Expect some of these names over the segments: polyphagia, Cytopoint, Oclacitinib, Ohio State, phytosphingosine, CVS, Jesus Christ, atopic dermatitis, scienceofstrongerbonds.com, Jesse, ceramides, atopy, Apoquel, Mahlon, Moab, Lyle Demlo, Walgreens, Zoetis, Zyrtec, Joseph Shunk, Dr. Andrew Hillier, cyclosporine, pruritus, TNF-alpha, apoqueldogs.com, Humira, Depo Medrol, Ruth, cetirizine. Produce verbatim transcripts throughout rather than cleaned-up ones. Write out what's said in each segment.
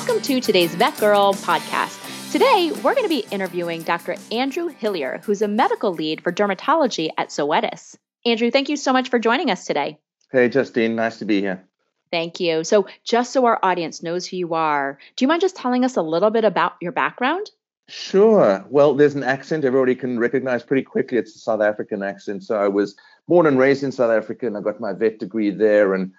Welcome to today's Vet Girl podcast. Today, we're going to be interviewing Doctor Andrew Hillier, who's a medical lead for dermatology at Zoetis. Andrew, thank you so much for joining us today. Hey, Justine. Nice to be here. Thank you. So just so our audience knows who you are, do you mind just telling us a little bit about your background? Sure. Well, there's an accent everybody can recognize pretty quickly. It's a South African accent. So I was born and raised in South Africa, and I got my vet degree there. And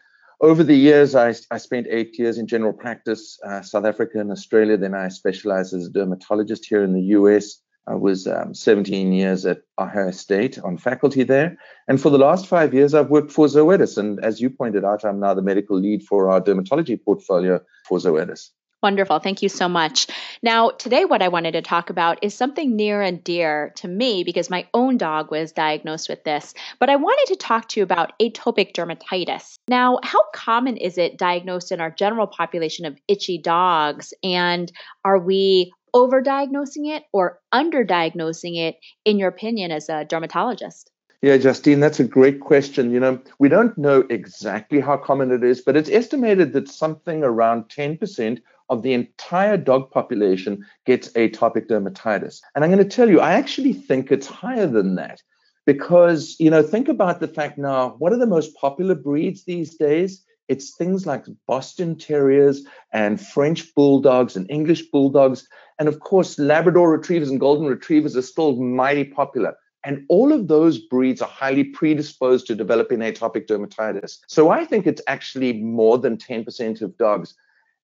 over the years, I, I spent eight years in general practice, uh, South Africa and Australia. Then I specialized as a dermatologist here in the U S. I was um, seventeen years at Ohio State on faculty there. And for the last five years, I've worked for Zoetis. And as you pointed out, I'm now the medical lead for our dermatology portfolio for Zoetis. Wonderful. Thank you so much. Now, today, what I wanted to talk about is something near and dear to me because my own dog was diagnosed with this, but I wanted to talk to you about atopic dermatitis. Now, how common is it diagnosed in our general population of itchy dogs? And are we overdiagnosing it or underdiagnosing it, in your opinion, as a dermatologist? Yeah, Justine, that's a great question. You know, we don't know exactly how common it is, but it's estimated that something around ten percent of the entire dog population gets atopic dermatitis. And I'm going to tell you, I actually think it's higher than that because, you know, think about the fact now, what are the most popular breeds these days? It's things like Boston Terriers and French Bulldogs and English Bulldogs. And of course, Labrador Retrievers and Golden Retrievers are still mighty popular. And all of those breeds are highly predisposed to developing atopic dermatitis. So I think it's actually more than ten percent of dogs.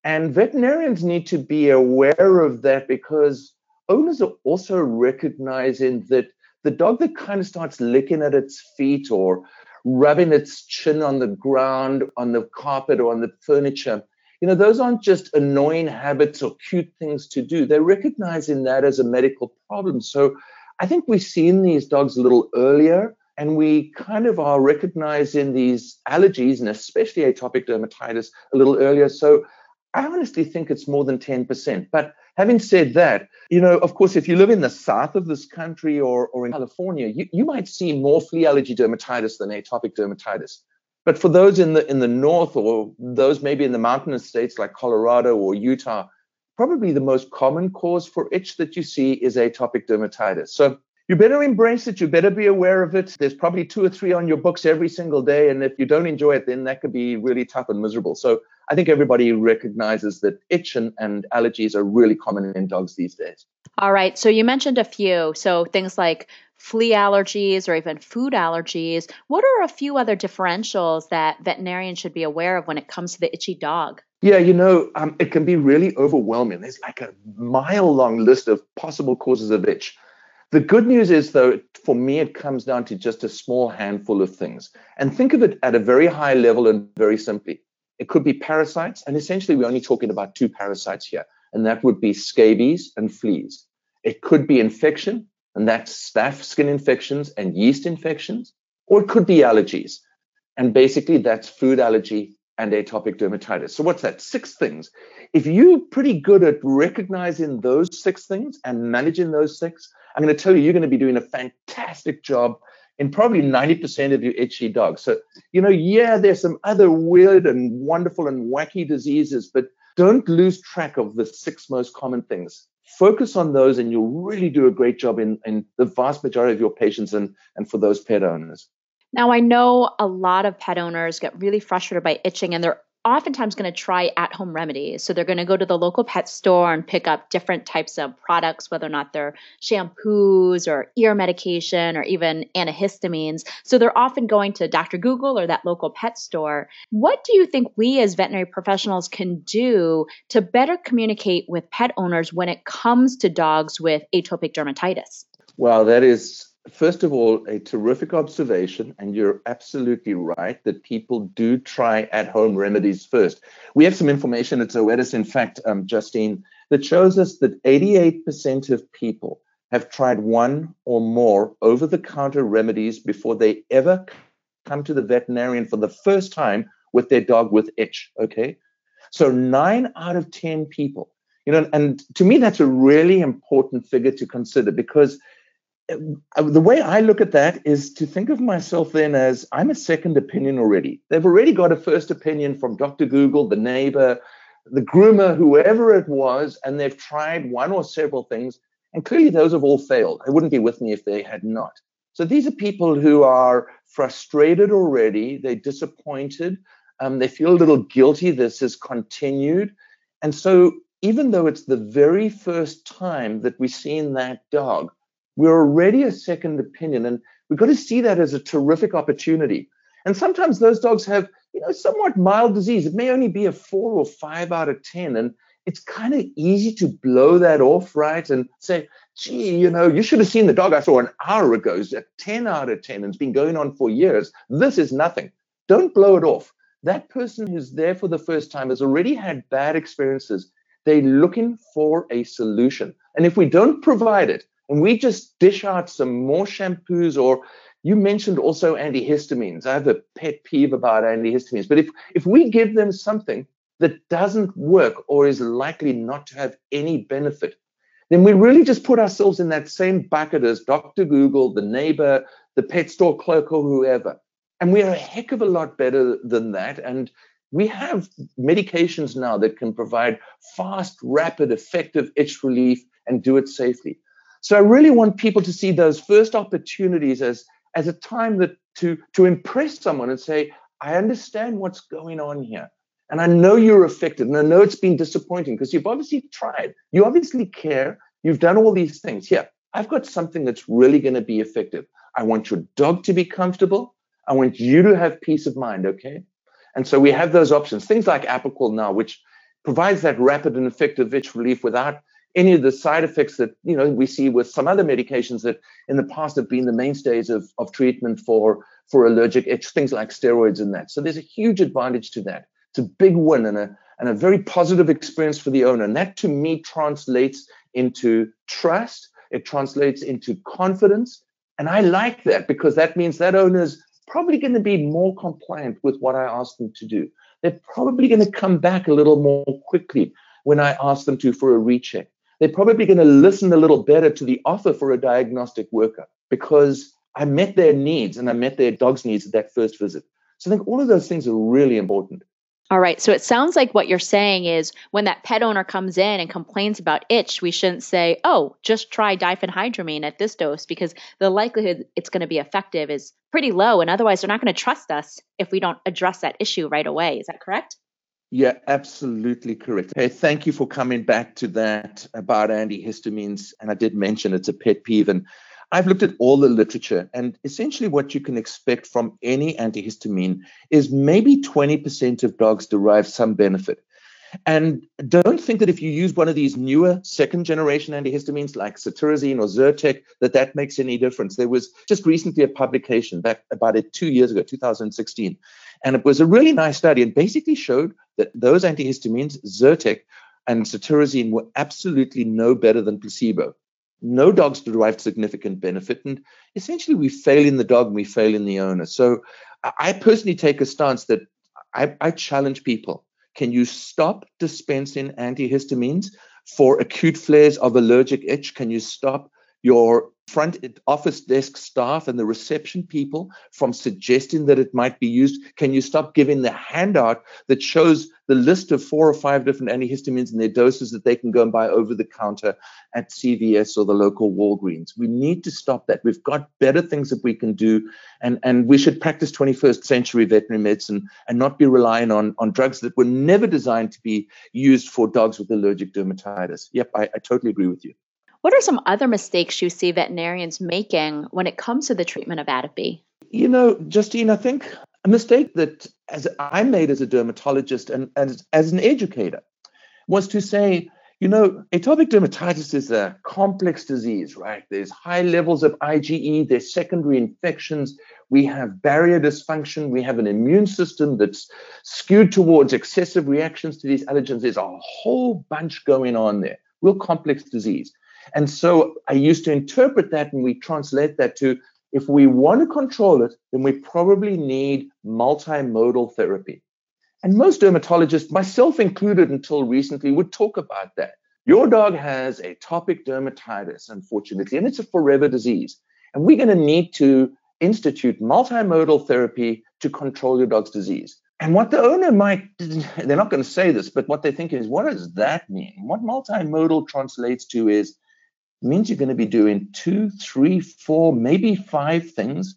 And veterinarians need to be aware of that because owners are also recognizing that the dog that kind of starts licking at its feet or rubbing its chin on the ground, on the carpet or on the furniture, you know, those aren't just annoying habits or cute things to do. They're recognizing that as a medical problem. So I think we've seen these dogs a little earlier, and we kind of are recognizing these allergies and especially atopic dermatitis a little earlier. So I honestly think it's more than ten percent. But having said that, you know, of course, if you live in the south of this country or, or in California, you, you might see more flea allergy dermatitis than atopic dermatitis. But for those in the in the north or those maybe in the mountainous states like Colorado or Utah, probably the most common cause for itch that you see is atopic dermatitis. So you better embrace it. You better be aware of it. There's probably two or three on your books every single day. And if you don't enjoy it, then that could be really tough and miserable. So I think everybody recognizes that itch and, and allergies are really common in dogs these days. All right. So you mentioned a few. So things like flea allergies or even food allergies. What are a few other differentials that veterinarians should be aware of when it comes to the itchy dog? Yeah, you know, um, it can be really overwhelming. There's like a mile-long list of possible causes of itch. The good news is, though, for me, it comes down to just a small handful of things. And think of it at a very high level and very simply. It could be parasites. And essentially, we're only talking about two parasites here. And that would be scabies and fleas. It could be infection. And that's staph skin infections and yeast infections. Or it could be allergies. And basically, that's food allergy and atopic dermatitis. So what's that? Six things. If you're pretty good at recognizing those six things and managing those six, I'm going to tell you, you're going to be doing a fantastic job in probably ninety percent of your itchy dogs. So, you know, yeah, there's some other weird and wonderful and wacky diseases, but don't lose track of the six most common things. Focus on those and you'll really do a great job in, in the vast majority of your patients and, and for those pet owners. Now, I know a lot of pet owners get really frustrated by itching, and they're oftentimes going to try at-home remedies. So they're going to go to the local pet store and pick up different types of products, whether or not they're shampoos or ear medication or even antihistamines. So they're often going to Doctor Google or that local pet store. What do you think we as veterinary professionals can do to better communicate with pet owners when it comes to dogs with atopic dermatitis? Well, that is... First of all, a terrific observation, and you're absolutely right that people do try at-home remedies first. We have some information at Zoetis, in fact, um, Justine, that shows us that eighty-eight percent of people have tried one or more over-the-counter remedies before they ever come to the veterinarian for the first time with their dog with itch, okay? So nine out of ten people, you know, and to me, that's a really important figure to consider because the way I look at that is to think of myself then as I'm a second opinion already. They've already got a first opinion from Doctor Google, the neighbor, the groomer, whoever it was, and they've tried one or several things, and clearly those have all failed. They wouldn't be with me if they had not. So these are people who are frustrated already. They're disappointed. Um, they feel a little guilty. This has continued. And so even though it's the very first time that we've seen that dog, we're already a second opinion. And we've got to see that as a terrific opportunity. And sometimes those dogs have, you know, somewhat mild disease. It may only be a four or five out of ten. And it's kind of easy to blow that off, right? And say, gee, you know, you should have seen the dog I saw an hour ago. It's a ten out of ten and it's been going on for years. This is nothing. Don't blow it off. That person who's there for the first time has already had bad experiences. They're looking for a solution. And if we don't provide it, and we just dish out some more shampoos, or you mentioned also antihistamines. I have a pet peeve about antihistamines. But if, if we give them something that doesn't work or is likely not to have any benefit, then we really just put ourselves in that same bucket as Doctor Google, the neighbor, the pet store clerk, or whoever. And we are a heck of a lot better than that. And we have medications now that can provide fast, rapid, effective itch relief and do it safely. So I really want people to see those first opportunities as, as a time that to, to impress someone and say, I understand what's going on here. And I know you're affected, and I know it's been disappointing because you've obviously tried. You obviously care. You've done all these things. Here, I've got something that's really going to be effective. I want your dog to be comfortable. I want you to have peace of mind, okay? And so we have those options. Things like Apoquel now, which provides that rapid and effective itch relief without any of the side effects that, you know, we see with some other medications that in the past have been the mainstays of, of treatment for, for allergic itch, things like steroids and that. So there's a huge advantage to that. It's a big win and a, and a very positive experience for the owner. And that, to me, translates into trust. It translates into confidence. And I like that because that means that owner's probably going to be more compliant with what I ask them to do. They're probably going to come back a little more quickly when I ask them to for a recheck. They're probably going to listen a little better to the offer for a diagnostic workup because I met their needs and I met their dog's needs at that first visit. So I think all of those things are really important. All right. So it sounds like what you're saying is when that pet owner comes in and complains about itch, we shouldn't say, oh, just try diphenhydramine at this dose because the likelihood it's going to be effective is pretty low. And otherwise, they're not going to trust us if we don't address that issue right away. Is that correct? Yeah, absolutely correct. Hey, thank you for coming back to that about antihistamines. And I did mention it's a pet peeve. And I've looked at all the literature, and essentially what you can expect from any antihistamine is maybe twenty percent of dogs derive some benefit. And don't think that if you use one of these newer second-generation antihistamines like cetirizine or Zyrtec, that that makes any difference. There was just recently a publication back about it two years ago, two thousand sixteen, and it was a really nice study and basically showed that those antihistamines, Zyrtec and cetirizine, were absolutely no better than placebo. No dogs derived significant benefit, and essentially we fail in the dog and we fail in the owner. So I personally take a stance that I, I challenge people. Can you stop dispensing antihistamines for acute flares of allergic itch? Can you stop your front office desk staff and the reception people from suggesting that it might be used? Can you stop giving the handout that shows the list of four or five different antihistamines and their doses that they can go and buy over the counter at C V S or the local Walgreens? We need to stop that. We've got better things that we can do, and, and we should practice twenty-first century veterinary medicine and not be relying on, on drugs that were never designed to be used for dogs with allergic dermatitis. Yep, I, I totally agree with you. What are some other mistakes you see veterinarians making when it comes to the treatment of atopy? You know, Justine, I think a mistake that as I made as a dermatologist and, and as an educator was to say, you know, atopic dermatitis is a complex disease, right? There's high levels of I G E, there's secondary infections, we have barrier dysfunction, we have an immune system that's skewed towards excessive reactions to these allergens. There's a whole bunch going on there, real complex disease. And so I used to interpret that, and we translate that to, if we want to control it, then we probably need multimodal therapy. And most dermatologists, myself included until recently, would talk about that. Your dog has atopic dermatitis, unfortunately, and it's a forever disease. And we're going to need to institute multimodal therapy to control your dog's disease. And what the owner might, they're not going to say this, but what they think is, what does that mean? What multimodal translates to is, means you're going to be doing two, three, four, maybe five things,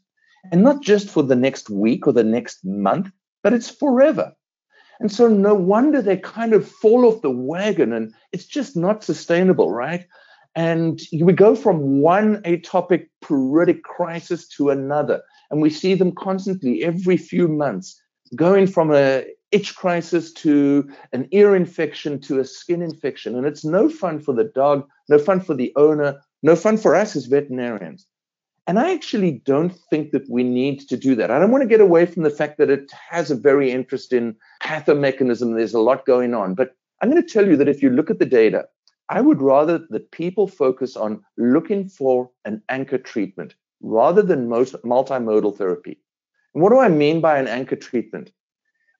and not just for the next week or the next month, but it's forever. And so no wonder they kind of fall off the wagon, and it's just not sustainable, right? And we go from one atopic pruritic crisis to another, and we see them constantly every few months, going from a itch crisis to an ear infection to a skin infection. And it's no fun for the dog, no fun for the owner, no fun for us as veterinarians. And I actually don't think that we need to do that. I don't want to get away from the fact that it has a very interesting pathomechanism. There's a lot going on. But I'm going to tell you that if you look at the data, I would rather that people focus on looking for an anchor treatment rather than most multimodal therapy. And what do I mean by an anchor treatment?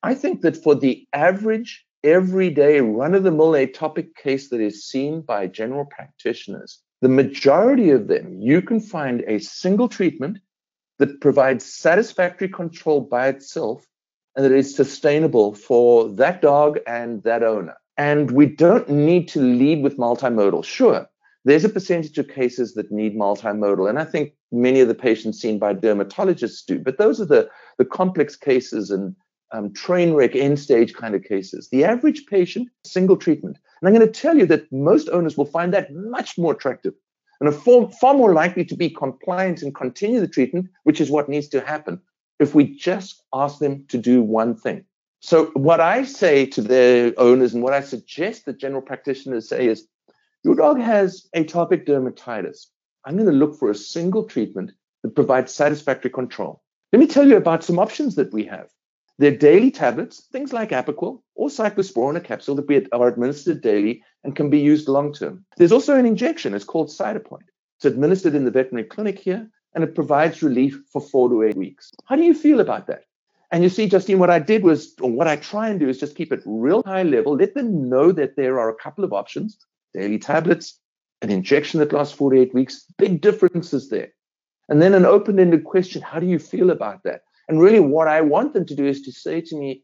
I think that for the average, everyday, run-of-the-mill atopic case that is seen by general practitioners, the majority of them, you can find a single treatment that provides satisfactory control by itself and that is sustainable for that dog and that owner. And we don't need to lead with multimodal. Sure, there's a percentage of cases that need multimodal, and I think many of the patients seen by dermatologists do, but those are the, the complex cases and um, train wreck end stage kind of cases. The average patient, single treatment. And I'm going to tell you that most owners will find that much more attractive and are far, far more likely to be compliant and continue the treatment, which is what needs to happen if we just ask them to do one thing. So what I say to their owners and what I suggest that general practitioners say is, your dog has atopic dermatitis. I'm going to look for a single treatment that provides satisfactory control. Let me tell you about some options that we have. They're daily tablets, things like Apoquel or cyclosporine, a capsule that are administered daily and can be used long-term. There's also an injection. It's called Cytopoint. It's administered in the veterinary clinic here, and it provides relief for four to eight weeks. How do you feel about that? And you see, Justine, what I did was, or what I try and do is just keep it real high level, let them know that there are a couple of options, daily tablets, an injection that lasts forty-eight weeks, big differences there. And then an open-ended question, how do you feel about that? And really what I want them to do is to say to me,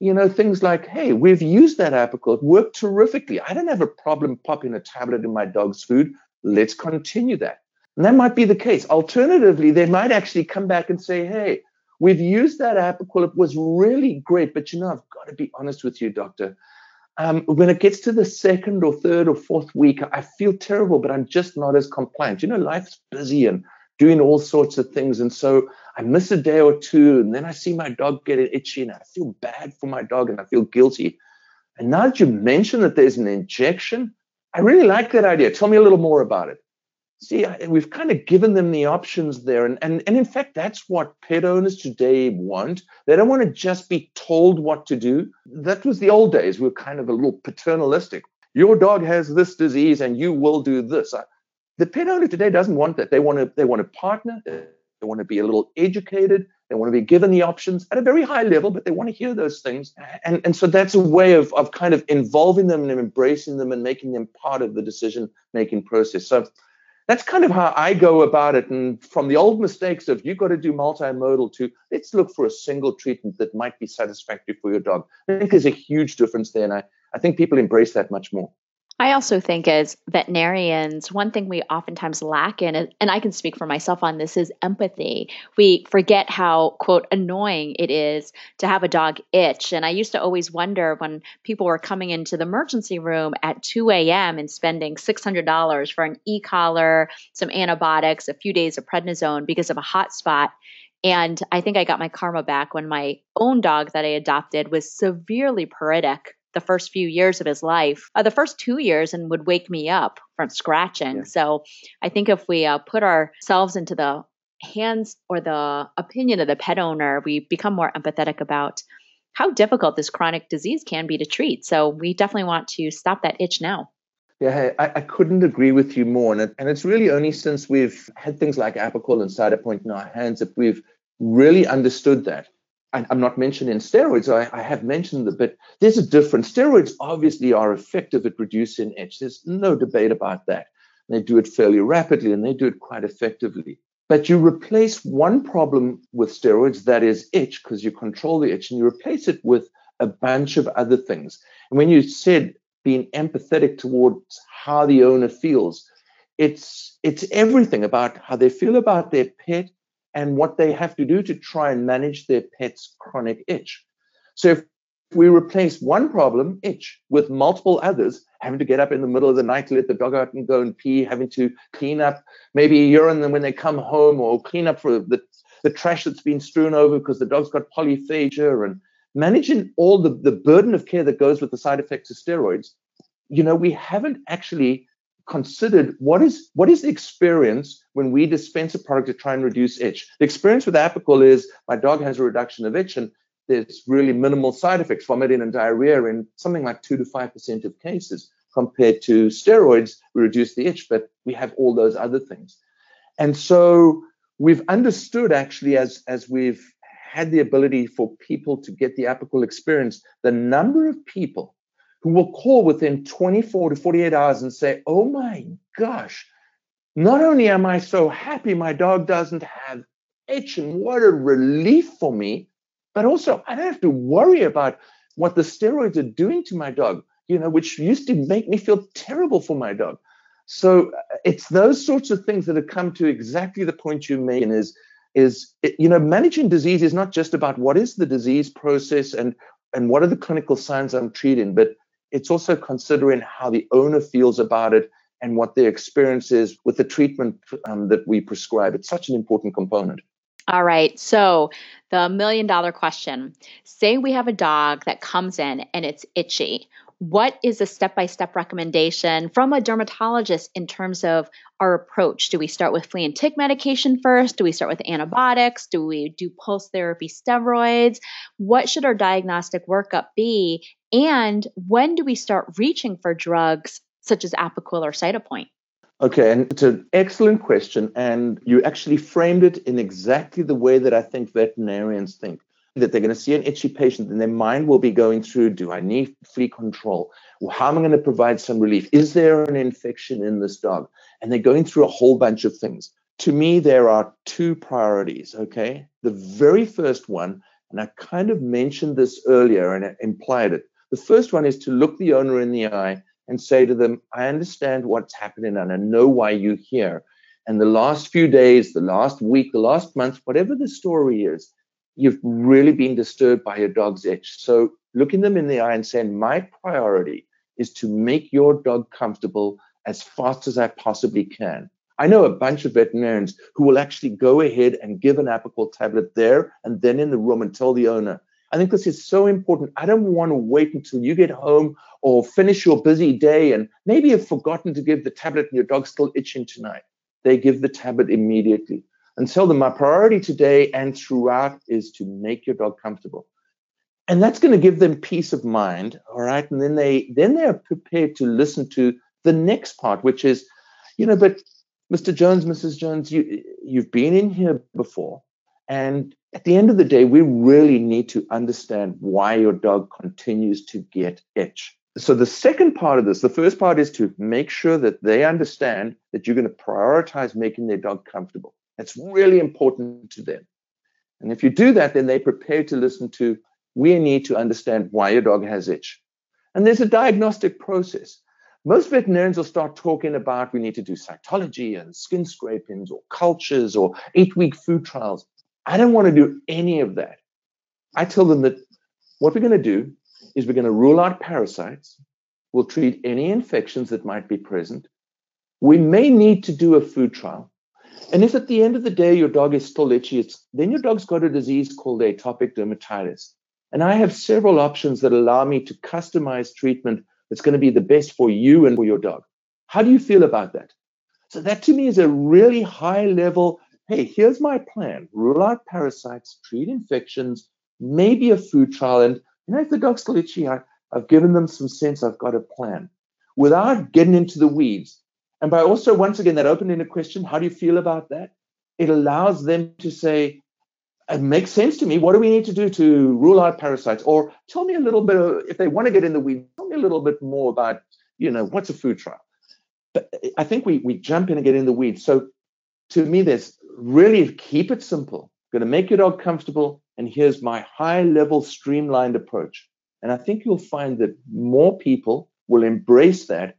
you know, things like, hey, we've used that Apoquel, it worked terrifically. I don't have a problem popping a tablet in my dog's food. Let's continue that. And that might be the case. Alternatively, they might actually come back and say, hey, we've used that Apoquel, it was really great, but you know, I've got to be honest with you, doctor. Um, when it gets to the second or third or fourth week, I feel terrible, but I'm just not as compliant. You know, life's busy and doing all sorts of things. And so I miss a day or two, and then I see my dog getting itchy, and I feel bad for my dog, and I feel guilty. And now that you mention that there's an injection, I really like that idea. Tell me a little more about it. See, I, we've kind of given them the options there. And, and, and in fact, that's what pet owners today want. They don't want to just be told what to do. That was the old days. We were kind of a little paternalistic. Your dog has this disease and you will do this. I, the pet owner today doesn't want that. They want to, they want a partner. They want to be a little educated. They want to be given the options at a very high level, but they want to hear those things. And, and so that's a way of, of kind of involving them and embracing them and making them part of the decision-making process. So that's kind of how I go about it. And from the old mistakes of you've got to do multimodal to let's look for a single treatment that might be satisfactory for your dog. I think there's a huge difference there. And I, I think people embrace that much more. I also think as veterinarians, one thing we oftentimes lack in, and I can speak for myself on this, is empathy. We forget how, quote, annoying it is to have a dog itch. And I used to always wonder when people were coming into the emergency room at two a.m. and spending six hundred dollars for an e-collar, some antibiotics, a few days of prednisone because of a hot spot. And I think I got my karma back when my own dog that I adopted was severely pruritic the first few years of his life, uh, the first two years, and would wake me up from scratching. Yeah. So I think if we uh, put ourselves into the hands or the opinion of the pet owner, we become more empathetic about how difficult this chronic disease can be to treat. So we definitely want to stop that itch now. Yeah, hey, I, I couldn't agree with you more. And, it, and it's really only since we've had things like Apoquel and Cytopoint in our hands that we've really understood that. I'm not mentioning steroids. I, I have mentioned them, but there's a difference. Steroids obviously are effective at reducing itch. There's no debate about that. They do it fairly rapidly, and they do it quite effectively. But you replace one problem with steroids, that is itch, because you control the itch, and you replace it with a bunch of other things. And when you said being empathetic towards how the owner feels, it's it's everything about how they feel about their pet and what they have to do to try and manage their pet's chronic itch. So if we replace one problem, itch, with multiple others, having to get up in the middle of the night to let the dog out and go and pee, having to clean up maybe urine when they come home, or clean up for the, the trash that's been strewn over because the dog's got polyphagia, and managing all the, the burden of care that goes with the side effects of steroids, you know, we haven't actually considered what is what is the experience when we dispense a product to try and reduce itch. The experience with Apoquel is my dog has a reduction of itch, and there's really minimal side effects, vomiting and diarrhea, in something like two to five percent of cases. Compared to steroids, we reduce the itch, but we have all those other things. And so we've understood, actually, as, as we've had the ability for people to get the Apoquel experience, the number of people who will call within twenty-four to forty-eight hours and say, oh, my gosh, not only am I so happy my dog doesn't have itch, and what a relief for me, but also, I don't have to worry about what the steroids are doing to my dog, you know, which used to make me feel terrible for my dog. So it's those sorts of things that have come to exactly the point you made, is, is you know, managing disease is not just about what is the disease process and, and what are the clinical signs I'm treating, but it's also considering how the owner feels about it and what their experience is with the treatment um, that we prescribe. It's such an important component. All right. So the million dollar question, say we have a dog that comes in and it's itchy. What is a step-by-step recommendation from a dermatologist in terms of our approach? Do we start with flea and tick medication first? Do we start with antibiotics? Do we do pulse therapy steroids? What should our diagnostic workup be? And when do we start reaching for drugs such as Apoquel or Cytopoint? Okay, and it's an excellent question, and you actually framed it in exactly the way that I think veterinarians think, that they're going to see an itchy patient and their mind will be going through, do I need flea control? How am I going to provide some relief? Is there an infection in this dog? And they're going through a whole bunch of things. To me, there are two priorities, okay? The very first one, and I kind of mentioned this earlier and I implied it, the first one is to look the owner in the eye and say to them, I understand what's happening and I know why you're here. And the last few days, the last week, the last month, whatever the story is, you've really been disturbed by your dog's itch. So looking them in the eye and saying, my priority is to make your dog comfortable as fast as I possibly can. I know a bunch of veterinarians who will actually go ahead and give an Apoquel tablet there and then in the room and tell the owner, I think this is so important. I don't want to wait until you get home or finish your busy day and maybe have forgotten to give the tablet and your dog's still itching tonight. They give the tablet immediately and tell them my priority today and throughout is to make your dog comfortable. And that's going to give them peace of mind, all right? And then they then they are prepared to listen to the next part, which is, you know, but Mister Jones, Missus Jones, you, you've been in here before. And at the end of the day, we really need to understand why your dog continues to get itch. So the second part of this, the first part is to make sure that they understand that you're going to prioritize making their dog comfortable. That's really important to them. And if you do that, then they're prepared to listen to, we need to understand why your dog has itch. And there's a diagnostic process. Most veterinarians will start talking about we need to do cytology and skin scrapings or cultures or eight-week food trials. I don't want to do any of that. I tell them that what we're going to do is we're going to rule out parasites. We'll treat any infections that might be present. We may need to do a food trial. And if at the end of the day your dog is still itchy, it's, then your dog's got a disease called atopic dermatitis. And I have several options that allow me to customize treatment that's going to be the best for you and for your dog. How do you feel about that? So that to me is a really high level, hey, here's my plan. Rule out parasites, treat infections, maybe a food trial. And you know, if the dog's still itchy, I, I've given them some sense. I've got a plan without getting into the weeds. And by also, once again, that open-ended question, how do you feel about that? It allows them to say, it makes sense to me. What do we need to do to rule out parasites? Or tell me a little bit, of, if they want to get in the weeds, tell me a little bit more about, you know, what's a food trial? But I think we we jump in and get in the weeds. So to me, there's really keep it simple. Going to make your dog comfortable, and here's my high-level streamlined approach. And I think you'll find that more people will embrace that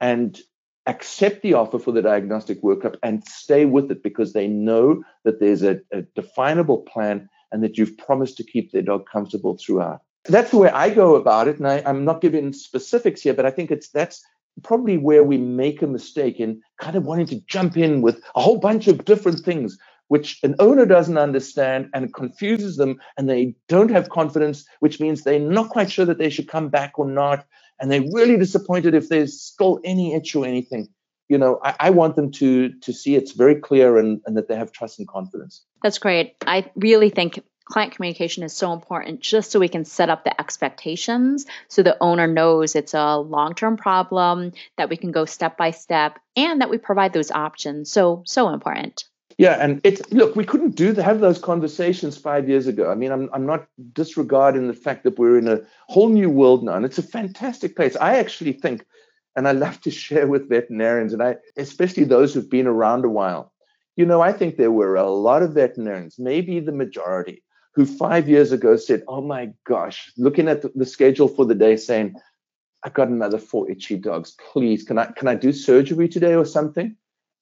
and accept the offer for the diagnostic workup and stay with it because they know that there's a, a definable plan and that you've promised to keep their dog comfortable throughout. That's the way I go about it, and I, I'm not giving specifics here, but I think it's that's probably where we make a mistake in kind of wanting to jump in with a whole bunch of different things, which an owner doesn't understand and confuses them, and they don't have confidence, which means they're not quite sure that they should come back or not, and they're really disappointed if there's still any itch or anything. You know, I, I want them to to see it's very clear and, and that they have trust and confidence. That's great. I really think client communication is so important just so we can set up the expectations so the owner knows it's a long-term problem, that we can go step by step, and that we provide those options. So, so important. Yeah, and it's look, we couldn't do the, have those conversations five years ago. I mean, I'm I'm not disregarding the fact that we're in a whole new world now, and it's a fantastic place. I actually think, and I love to share with veterinarians, and I especially those who've been around a while. You know, I think there were a lot of veterinarians, maybe the majority, who five years ago said, "Oh my gosh," looking at the, the schedule for the day, saying, "I've got another four itchy dogs. Please, can I can I do surgery today or something?"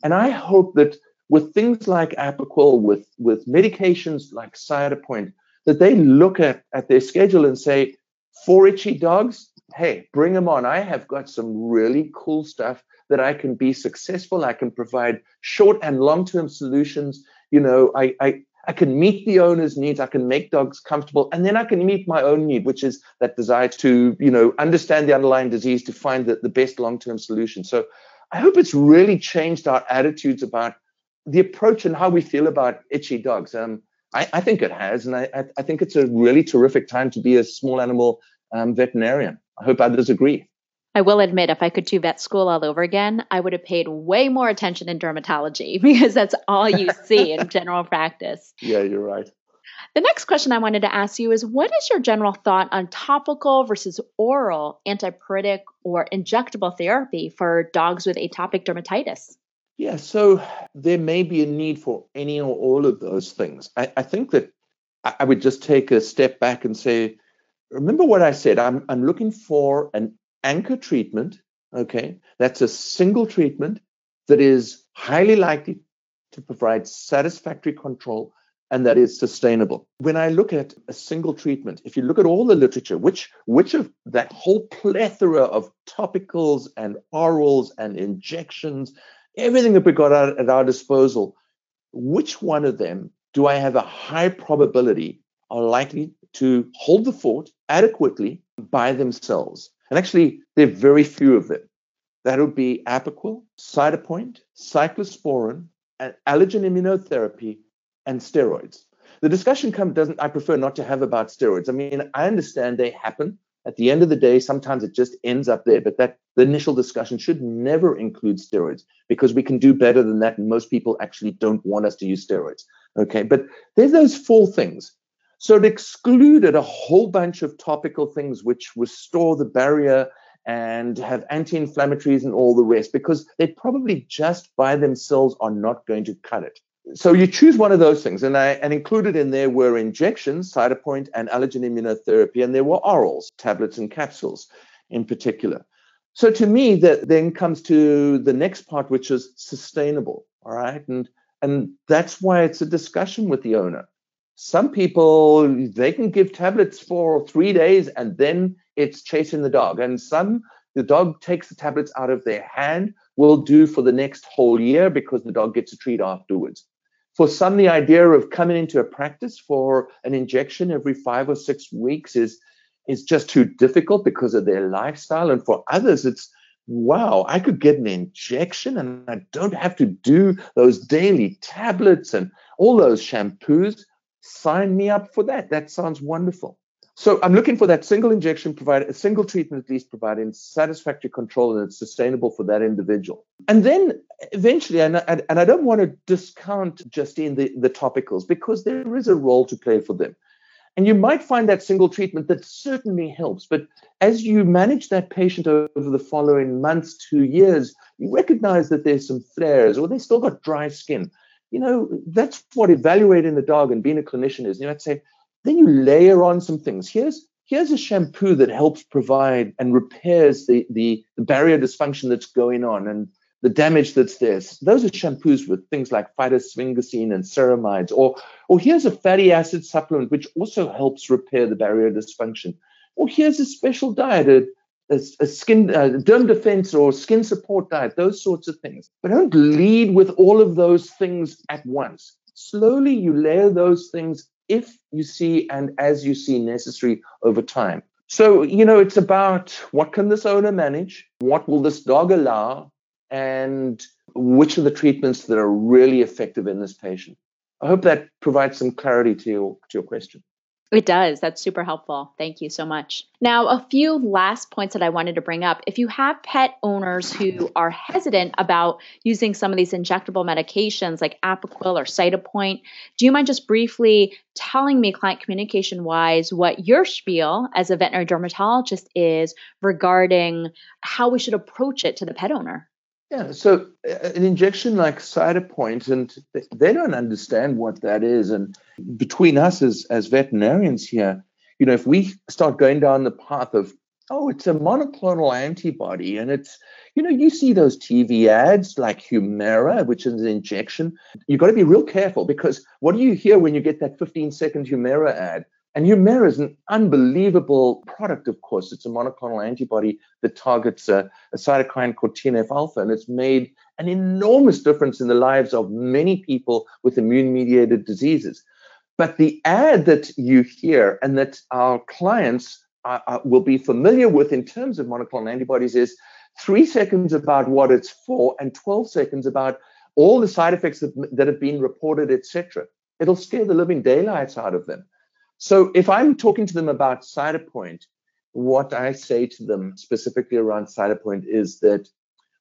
And I hope that with things like Apoquel, with, with medications like Cytopoint, that they look at, at their schedule and say, for itchy dogs, hey, bring them on. I have got some really cool stuff that I can be successful. I can provide short and long-term solutions. You know, I, I, I can meet the owner's needs. I can make dogs comfortable. And then I can meet my own need, which is that desire to, you know, understand the underlying disease to find the, the best long-term solution. So I hope it's really changed our attitudes about the approach and how we feel about itchy dogs. Um, I, I think it has, and I, I think it's a really terrific time to be a small animal um, veterinarian. I hope others agree. I will admit, if I could do vet school all over again, I would have paid way more attention in dermatology because that's all you see in general practice. Yeah, you're right. The next question I wanted to ask you is, what is your general thought on topical versus oral antipyretic or injectable therapy for dogs with atopic dermatitis? Yeah, so there may be a need for any or all of those things. I, I think that I would just take a step back and say, remember what I said, I'm I'm looking for an anchor treatment, okay? That's a single treatment that is highly likely to provide satisfactory control and that is sustainable. When I look at a single treatment, if you look at all the literature, which which of that whole plethora of topicals and orals and injections, everything that we got out at our disposal, which one of them do I have a high probability are likely to hold the fort adequately by themselves? And actually, there are very few of them. That would be Apoquel, Cytopoint, cyclosporine, and allergen immunotherapy, and steroids. The discussion come doesn't. I prefer not to have about steroids. I mean, I understand they happen. At the end of the day, sometimes it just ends up there, but that the initial discussion should never include steroids because we can do better than that. And most people actually don't want us to use steroids. Okay, but there's those four things. So it excluded a whole bunch of topical things which restore the barrier and have anti-inflammatories and all the rest because they probably just by themselves are not going to cut it. So you choose one of those things, and I and included in there were injections, Cytopoint, and allergen immunotherapy, and there were orals, tablets and capsules in particular. So to me, that then comes to the next part, which is sustainable, all right? And and that's why it's a discussion with the owner. Some people, they can give tablets for three days, and then it's chasing the dog. And some, the dog takes the tablets out of their hand, will do for the next whole year because the dog gets a treat afterwards. For some, the idea of coming into a practice for an injection every five or six weeks is, is just too difficult because of their lifestyle. And for others, it's, wow, I could get an injection and I don't have to do those daily tablets and all those shampoos. Sign me up for that. That sounds wonderful. So I'm looking for that single injection, provide a single treatment at least providing satisfactory control and it's sustainable for that individual. And then eventually, and I, and I don't want to discount, Justine, the, the topicals because there is a role to play for them. And you might find that single treatment that certainly helps. But as you manage that patient over the following months, two years, you recognize that there's some flares or they still got dry skin. you know, that's what evaluating the dog and being a clinician is. You know, I'd say, then you layer on some things. Here's here's a shampoo that helps provide and repairs the, the, the barrier dysfunction that's going on and the damage that's there. Those are shampoos with things like phytosphingosine and ceramides. Or, or here's a fatty acid supplement, which also helps repair the barrier dysfunction. Or here's a special diet, a, a, a skin uh, derm defense or skin support diet, those sorts of things. But don't lead with all of those things at once. Slowly you layer those things if you see and as you see necessary over time. So, you know, it's about what can this owner manage? What will this dog allow? And which are the treatments that are really effective in this patient? I hope that provides some clarity to your, to your question. It does. That's super helpful. Thank you so much. Now, a few last points that I wanted to bring up. If you have pet owners who are hesitant about using some of these injectable medications like Apoquel or Cytopoint, do you mind just briefly telling me, client communication-wise, what your spiel as a veterinary dermatologist is regarding how we should approach it to the pet owner? Yeah, so an injection like Cytopoint, and they don't understand what that is. And between us as, as veterinarians here, you know, if we start going down the path of, oh, it's a monoclonal antibody, and it's, you know, you see those T V ads like Humira, which is an injection. You've got to be real careful, because what do you hear when you get that fifteen-second Humira ad? And Humira is an unbelievable product, of course. It's a monoclonal antibody that targets a, a cytokine called T N F alpha, and it's made an enormous difference in the lives of many people with immune-mediated diseases. But the ad that you hear and that our clients are, are, will be familiar with in terms of monoclonal antibodies is three seconds about what it's for and twelve seconds about all the side effects that, that have been reported, et cetera. It'll scare the living daylights out of them. So if I'm talking to them about Cytopoint, what I say to them specifically around Cytopoint is that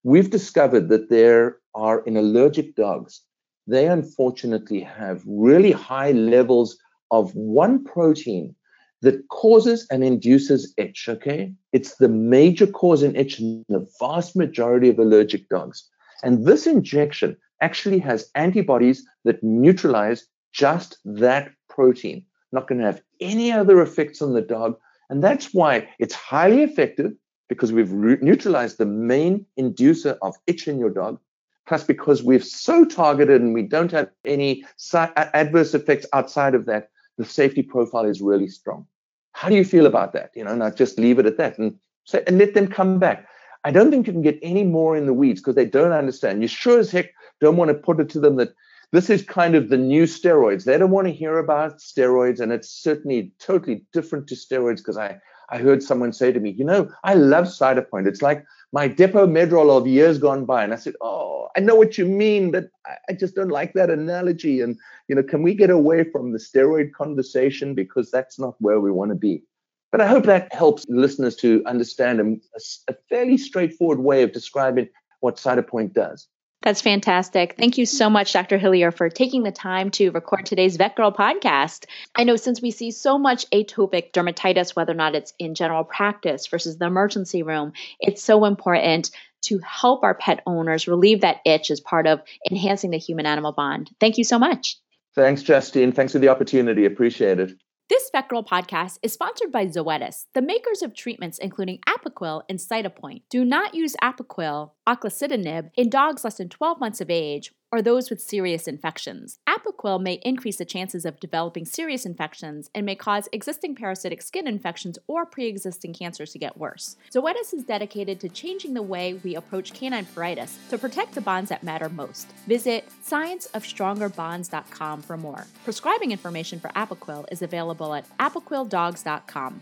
we've discovered that there are, in allergic dogs, they unfortunately have really high levels of one protein that causes and induces itch, okay? It's the major cause in itch in the vast majority of allergic dogs. And this injection actually has antibodies that neutralize just that protein. Not going to have any other effects on the dog. And that's why it's highly effective, because we've re- neutralized the main inducer of itch in your dog, plus because we're so targeted and we don't have any si- adverse effects outside of that, the safety profile is really strong. How do you feel about that? You know, and I just leave it at that and say, and let them come back. I don't think you can get any more in the weeds, because they don't understand. You sure as heck don't want to put it to them that this is kind of the new steroids. They don't want to hear about steroids, and it's certainly totally different to steroids, because I, I heard someone say to me, you know, I love Cytopoint. It's like my Depo Medrol of years gone by. And I said, oh, I know what you mean, but I, I just don't like that analogy. And, you know, can we get away from the steroid conversation, because that's not where we want to be. But I hope that helps listeners to understand a, a fairly straightforward way of describing what Cytopoint does. That's fantastic. Thank you so much, Doctor Hillier, for taking the time to record today's Vet Girl podcast. I know since we see so much atopic dermatitis, whether or not it's in general practice versus the emergency room, it's so important to help our pet owners relieve that itch as part of enhancing the human-animal bond. Thank you so much. Thanks, Justine. Thanks for the opportunity. Appreciate it. This Vet Girl podcast is sponsored by Zoetis, the makers of treatments including Apoquel and Cytopoint. Do not use Apoquel, Oclacitinib, in dogs less than twelve months of age or those with serious infections. Apoquel may increase the chances of developing serious infections and may cause existing parasitic skin infections or pre-existing cancers to get worse. Zoetis is dedicated to changing the way we approach canine pruritus to protect the bonds that matter most. Visit science of stronger bonds dot com for more. Prescribing information for Apoquel is available at apoquel dogs dot com.